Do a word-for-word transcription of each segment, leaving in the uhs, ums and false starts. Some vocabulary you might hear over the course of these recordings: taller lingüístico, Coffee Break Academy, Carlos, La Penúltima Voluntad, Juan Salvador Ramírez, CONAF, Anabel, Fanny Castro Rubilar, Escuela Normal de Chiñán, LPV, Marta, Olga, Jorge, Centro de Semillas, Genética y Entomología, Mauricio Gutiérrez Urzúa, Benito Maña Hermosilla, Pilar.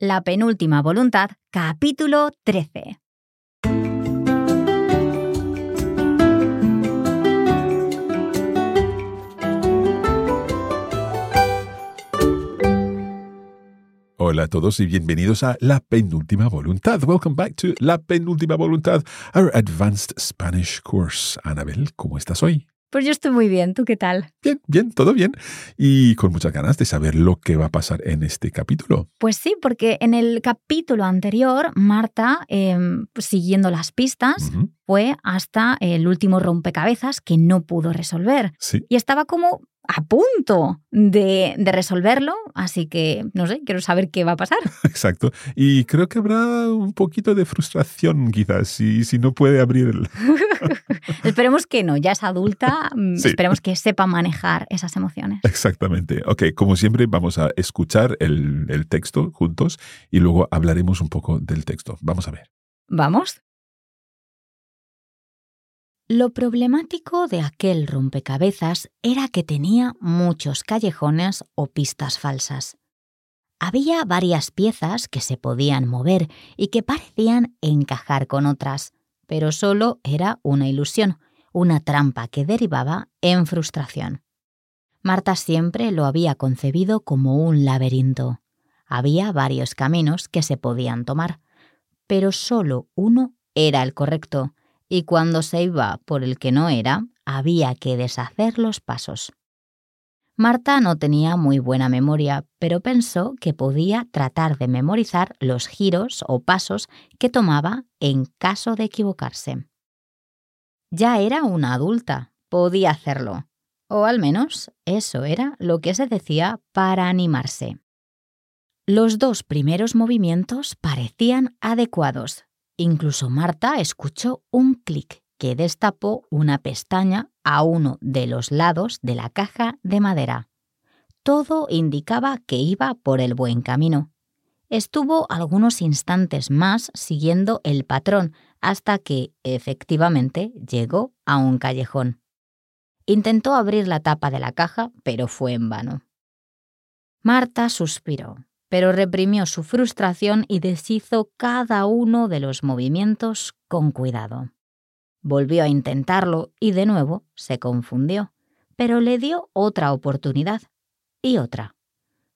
La penúltima voluntad, capítulo trece. Hola a todos y bienvenidos a La Penúltima Voluntad. Welcome back to La Penúltima Voluntad, our advanced Spanish course. Anabel, ¿cómo estás hoy? Pues yo estoy muy bien. ¿Tú qué tal? Bien, bien, todo bien. Y con muchas ganas de saber lo que va a pasar en este capítulo. Pues sí, porque en el capítulo anterior, Marta, eh, siguiendo las pistas, uh-huh. fue hasta el último rompecabezas que no pudo resolver. Sí. Y estaba como a punto de, de resolverlo, así que, no sé, quiero saber qué va a pasar. Exacto. Y creo que habrá un poquito de frustración, quizás, si, si no puede abrirlo. Esperemos que no. Ya es adulta, sí. Esperemos que sepa manejar esas emociones. Exactamente. Ok, como siempre, vamos a escuchar el, el texto juntos y luego hablaremos un poco del texto. Vamos a ver. ¿Vamos? Lo problemático de aquel rompecabezas era que tenía muchos callejones o pistas falsas. Había varias piezas que se podían mover y que parecían encajar con otras, pero solo era una ilusión, una trampa que derivaba en frustración. Marta siempre lo había concebido como un laberinto. Había varios caminos que se podían tomar, pero solo uno era el correcto. Y cuando se iba por el que no era, había que deshacer los pasos. Marta no tenía muy buena memoria, pero pensó que podía tratar de memorizar los giros o pasos que tomaba en caso de equivocarse. Ya era una adulta, podía hacerlo. O al menos eso era lo que se decía para animarse. Los dos primeros movimientos parecían adecuados. Incluso Marta escuchó un clic que destapó una pestaña a uno de los lados de la caja de madera. Todo indicaba que iba por el buen camino. Estuvo algunos instantes más siguiendo el patrón hasta que, efectivamente, llegó a un callejón. Intentó abrir la tapa de la caja, pero fue en vano. Marta suspiró, pero reprimió su frustración y deshizo cada uno de los movimientos con cuidado. Volvió a intentarlo y de nuevo se confundió, pero le dio otra oportunidad y otra.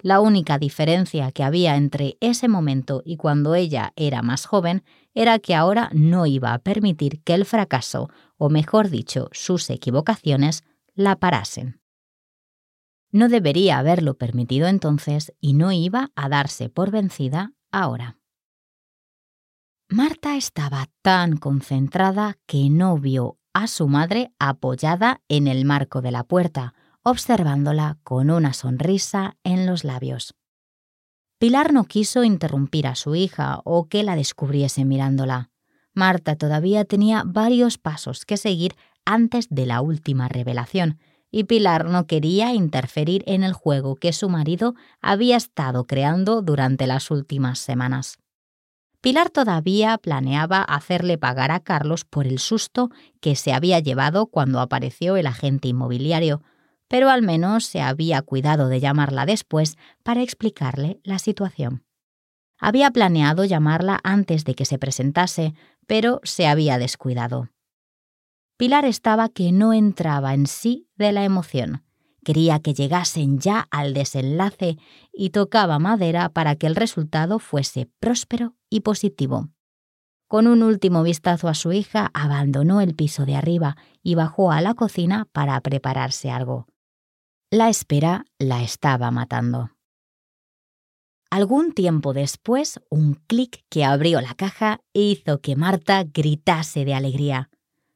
La única diferencia que había entre ese momento y cuando ella era más joven era que ahora no iba a permitir que el fracaso, o mejor dicho, sus equivocaciones, la parasen. No debería haberlo permitido entonces y no iba a darse por vencida ahora. Marta estaba tan concentrada que no vio a su madre apoyada en el marco de la puerta, observándola con una sonrisa en los labios. Pilar no quiso interrumpir a su hija o que la descubriese mirándola. Marta todavía tenía varios pasos que seguir antes de la última revelación, y Pilar no quería interferir en el juego que su marido había estado creando durante las últimas semanas. Pilar todavía planeaba hacerle pagar a Carlos por el susto que se había llevado cuando apareció el agente inmobiliario, pero al menos se había cuidado de llamarla después para explicarle la situación. Había planeado llamarla antes de que se presentase, pero se había descuidado. Pilar estaba que no entraba en sí de la emoción. Quería que llegasen ya al desenlace y tocaba madera para que el resultado fuese próspero y positivo. Con un último vistazo a su hija, abandonó el piso de arriba y bajó a la cocina para prepararse algo. La espera la estaba matando. Algún tiempo después, un clic que abrió la caja hizo que Marta gritase de alegría.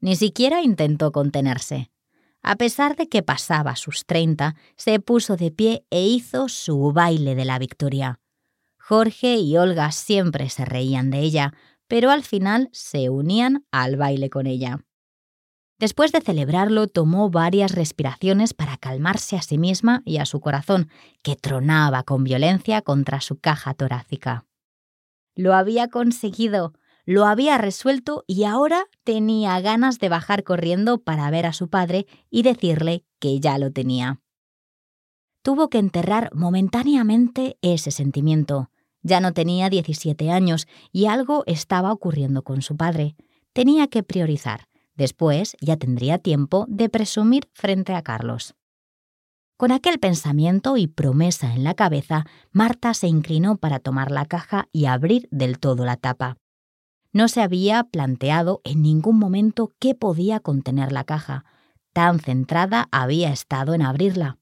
Ni siquiera intentó contenerse. A pesar de que pasaba sus treinta, se puso de pie e hizo su baile de la victoria. Jorge y Olga siempre se reían de ella, pero al final se unían al baile con ella. Después de celebrarlo, tomó varias respiraciones para calmarse a sí misma y a su corazón, que tronaba con violencia contra su caja torácica. ¡Lo había conseguido! Lo había resuelto y ahora tenía ganas de bajar corriendo para ver a su padre y decirle que ya lo tenía. Tuvo que enterrar momentáneamente ese sentimiento. Ya no tenía diecisiete años y algo estaba ocurriendo con su padre. Tenía que priorizar. Después ya tendría tiempo de presumir frente a Carlos. Con aquel pensamiento y promesa en la cabeza, Marta se inclinó para tomar la caja y abrir del todo la tapa. No se había planteado en ningún momento qué podía contener la caja. Tan centrada había estado en abrirla.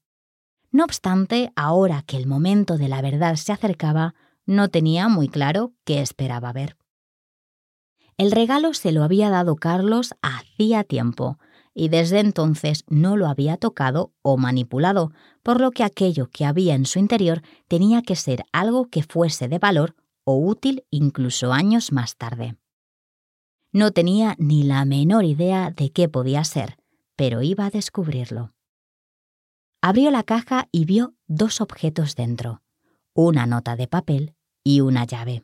No obstante, ahora que el momento de la verdad se acercaba, no tenía muy claro qué esperaba ver. El regalo se lo había dado Carlos hacía tiempo, y desde entonces no lo había tocado o manipulado, por lo que aquello que había en su interior tenía que ser algo que fuese de valor o útil incluso años más tarde. No tenía ni la menor idea de qué podía ser, pero iba a descubrirlo. Abrió la caja y vio dos objetos dentro, una nota de papel y una llave.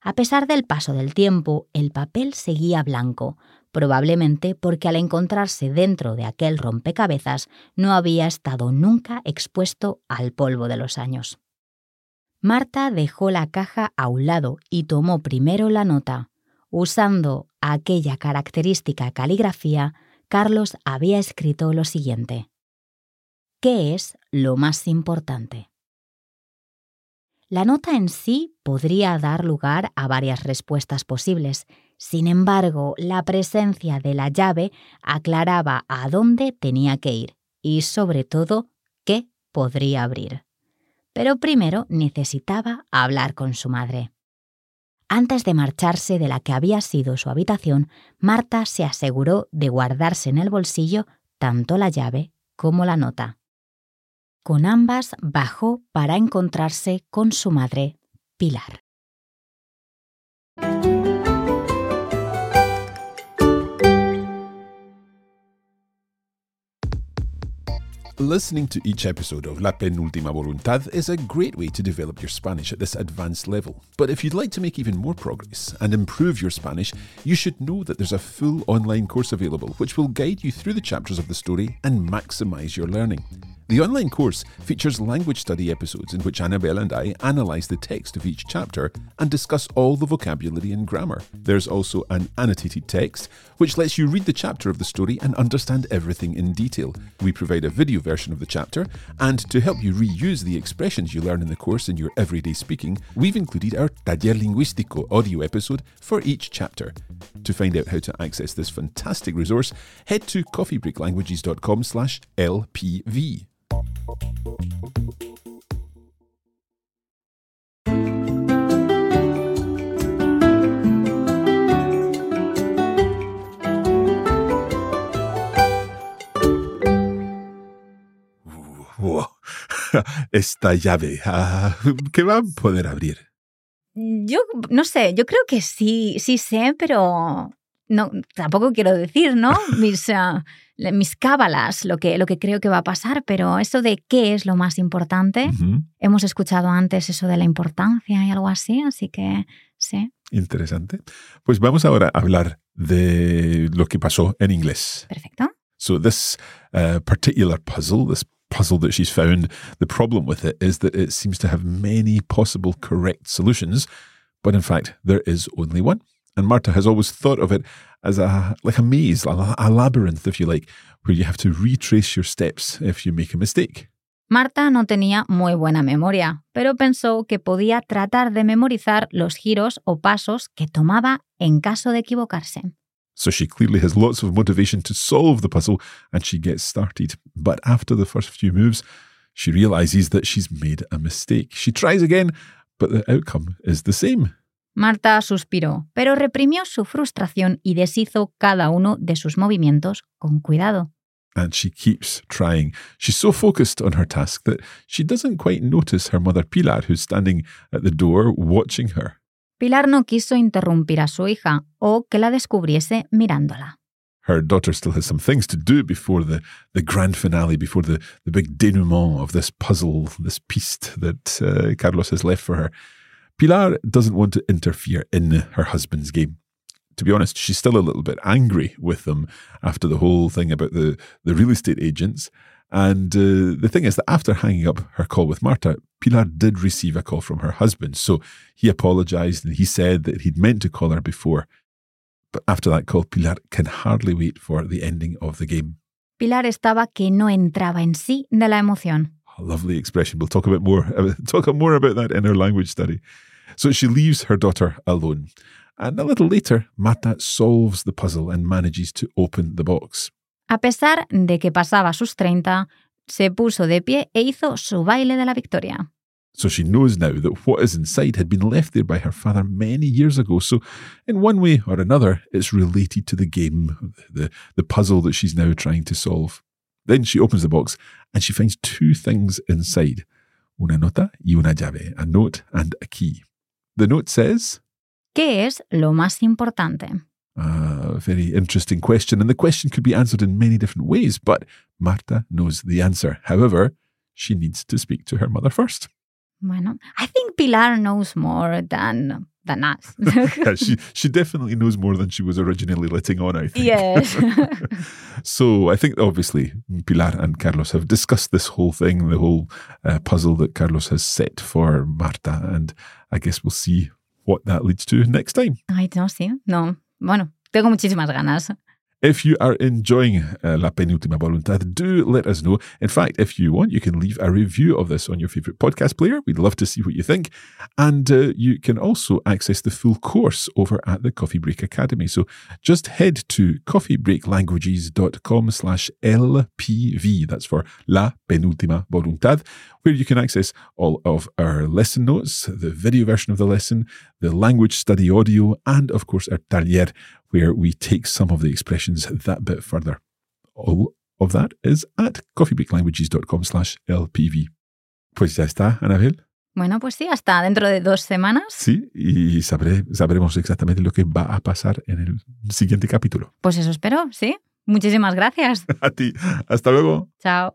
A pesar del paso del tiempo, el papel seguía blanco, probablemente porque al encontrarse dentro de aquel rompecabezas no había estado nunca expuesto al polvo de los años. Marta dejó la caja a un lado y tomó primero la nota. Usando aquella característica caligrafía, Carlos había escrito lo siguiente: ¿Qué es lo más importante? La nota en sí podría dar lugar a varias respuestas posibles. Sin embargo, la presencia de la llave aclaraba a dónde tenía que ir y, sobre todo, qué podría abrir. Pero primero necesitaba hablar con su madre. Antes de marcharse de la que había sido su habitación, Marta se aseguró de guardarse en el bolsillo tanto la llave como la nota. Con ambas bajó para encontrarse con su madre, Pilar. Listening to each episode of La Penúltima Voluntad is a great way to develop your Spanish at this advanced level. But if you'd like to make even more progress and improve your Spanish, you should know that there's a full online course available which will guide you through the chapters of the story and maximise your learning. The online course features language study episodes in which Anabel and I analyse the text of each chapter and discuss all the vocabulary and grammar. There's also an annotated text, which lets you read the chapter of the story and understand everything in detail. We provide a video version of the chapter, and to help you reuse the expressions you learn in the course in your everyday speaking, we've included our Taller Lingüístico audio episode for each chapter. To find out how to access this fantastic resource, head to coffeebreaklanguages.com slash LPV. Wow. Esta llave, ¿qué va a poder abrir? Yo no sé, yo creo que sí, sí sé, pero no, tampoco quiero decir, ¿no? Mis, uh, mis cábalas, lo que, lo que creo que va a pasar, pero eso de qué es lo más importante, uh-huh. Hemos escuchado antes eso de la importancia y algo así, así que sí. Interesante. Pues vamos ahora a hablar de lo que pasó en inglés. Perfecto. So this uh, particular puzzle, this puzzle that she's found, the problem with it is that it seems to have many possible correct solutions, but in fact there is only one. And Marta has always thought of it as a like a maze, a, a labyrinth, if you like, where you have to retrace your steps if you make a mistake. Marta no tenía muy buena memoria, pero pensó que podía tratar de memorizar los giros o pasos que tomaba en caso de equivocarse. So she clearly has lots of motivation to solve the puzzle, and she gets started. But after the first few moves, she realizes that she's made a mistake. She tries again, but the outcome is the same. Marta suspiró, pero reprimió su frustración y deshizo cada uno de sus movimientos con cuidado. And she keeps trying. She's so focused on her task that she doesn't quite notice her mother Pilar, who's standing at the door watching her. Pilar no quiso interrumpir a su hija o que la descubriese mirándola. Her daughter still has some things to do before the, the grand finale, before the, the big denouement of this puzzle, this piece that uh, Carlos has left for her. Pilar doesn't want to interfere in her husband's game. To be honest, she's still a little bit angry with them after the whole thing about the, the real estate agents. And uh, the thing is that after hanging up her call with Marta, Pilar did receive a call from her husband, so he apologized and he said that he'd meant to call her before. But after that call, Pilar can hardly wait for the ending of the game. Pilar estaba que no entraba en sí de la emoción. A lovely expression. We'll talk a bit more, talk more about that in our language study. So she leaves her daughter alone. And a little later, Marta solves the puzzle and manages to open the box. A pesar de que pasaba sus treinta, se puso de pie e hizo su baile de la victoria. So she knows now that what is inside had been left there by her father many years ago. So in one way or another, it's related to the game, the, the puzzle that she's now trying to solve. Then she opens the box and she finds two things inside. Una nota y una llave. A note and a key. The note says... ¿Qué es lo más importante? A uh, very interesting question. And the question could be answered in many different ways, but Marta knows the answer. However, she needs to speak to her mother first. Bueno, I think Pilar knows more than than us. yeah, she, she definitely knows more than she was originally letting on, I think. Yes. So I think, obviously, Pilar and Carlos have discussed this whole thing, the whole uh, puzzle that Carlos has set for Marta. And I guess we'll see what that leads to next time. I don't see. No. Bueno, tengo muchísimas ganas. If you are enjoying uh, La Penúltima Voluntad, do let us know. In fact, if you want, you can leave a review of this on your favourite podcast player. We'd love to see what you think. And uh, you can also access the full course over at the Coffee Break Academy. So just head to coffeebreaklanguages.com slash LPV. That's for La Penúltima Voluntad, where you can access all of our lesson notes, the video version of the lesson, the language study audio, and of course our taller, where we take some of the expressions that bit further. All of that is at coffeebreaklanguages.com slash LPV. Pues ya está, Anabel. Bueno, pues sí, hasta dentro de dos semanas. Sí, y sabré, sabremos exactamente lo que va a pasar en el siguiente capítulo. Pues eso espero, sí. Muchísimas gracias. A ti. Hasta luego. Chao.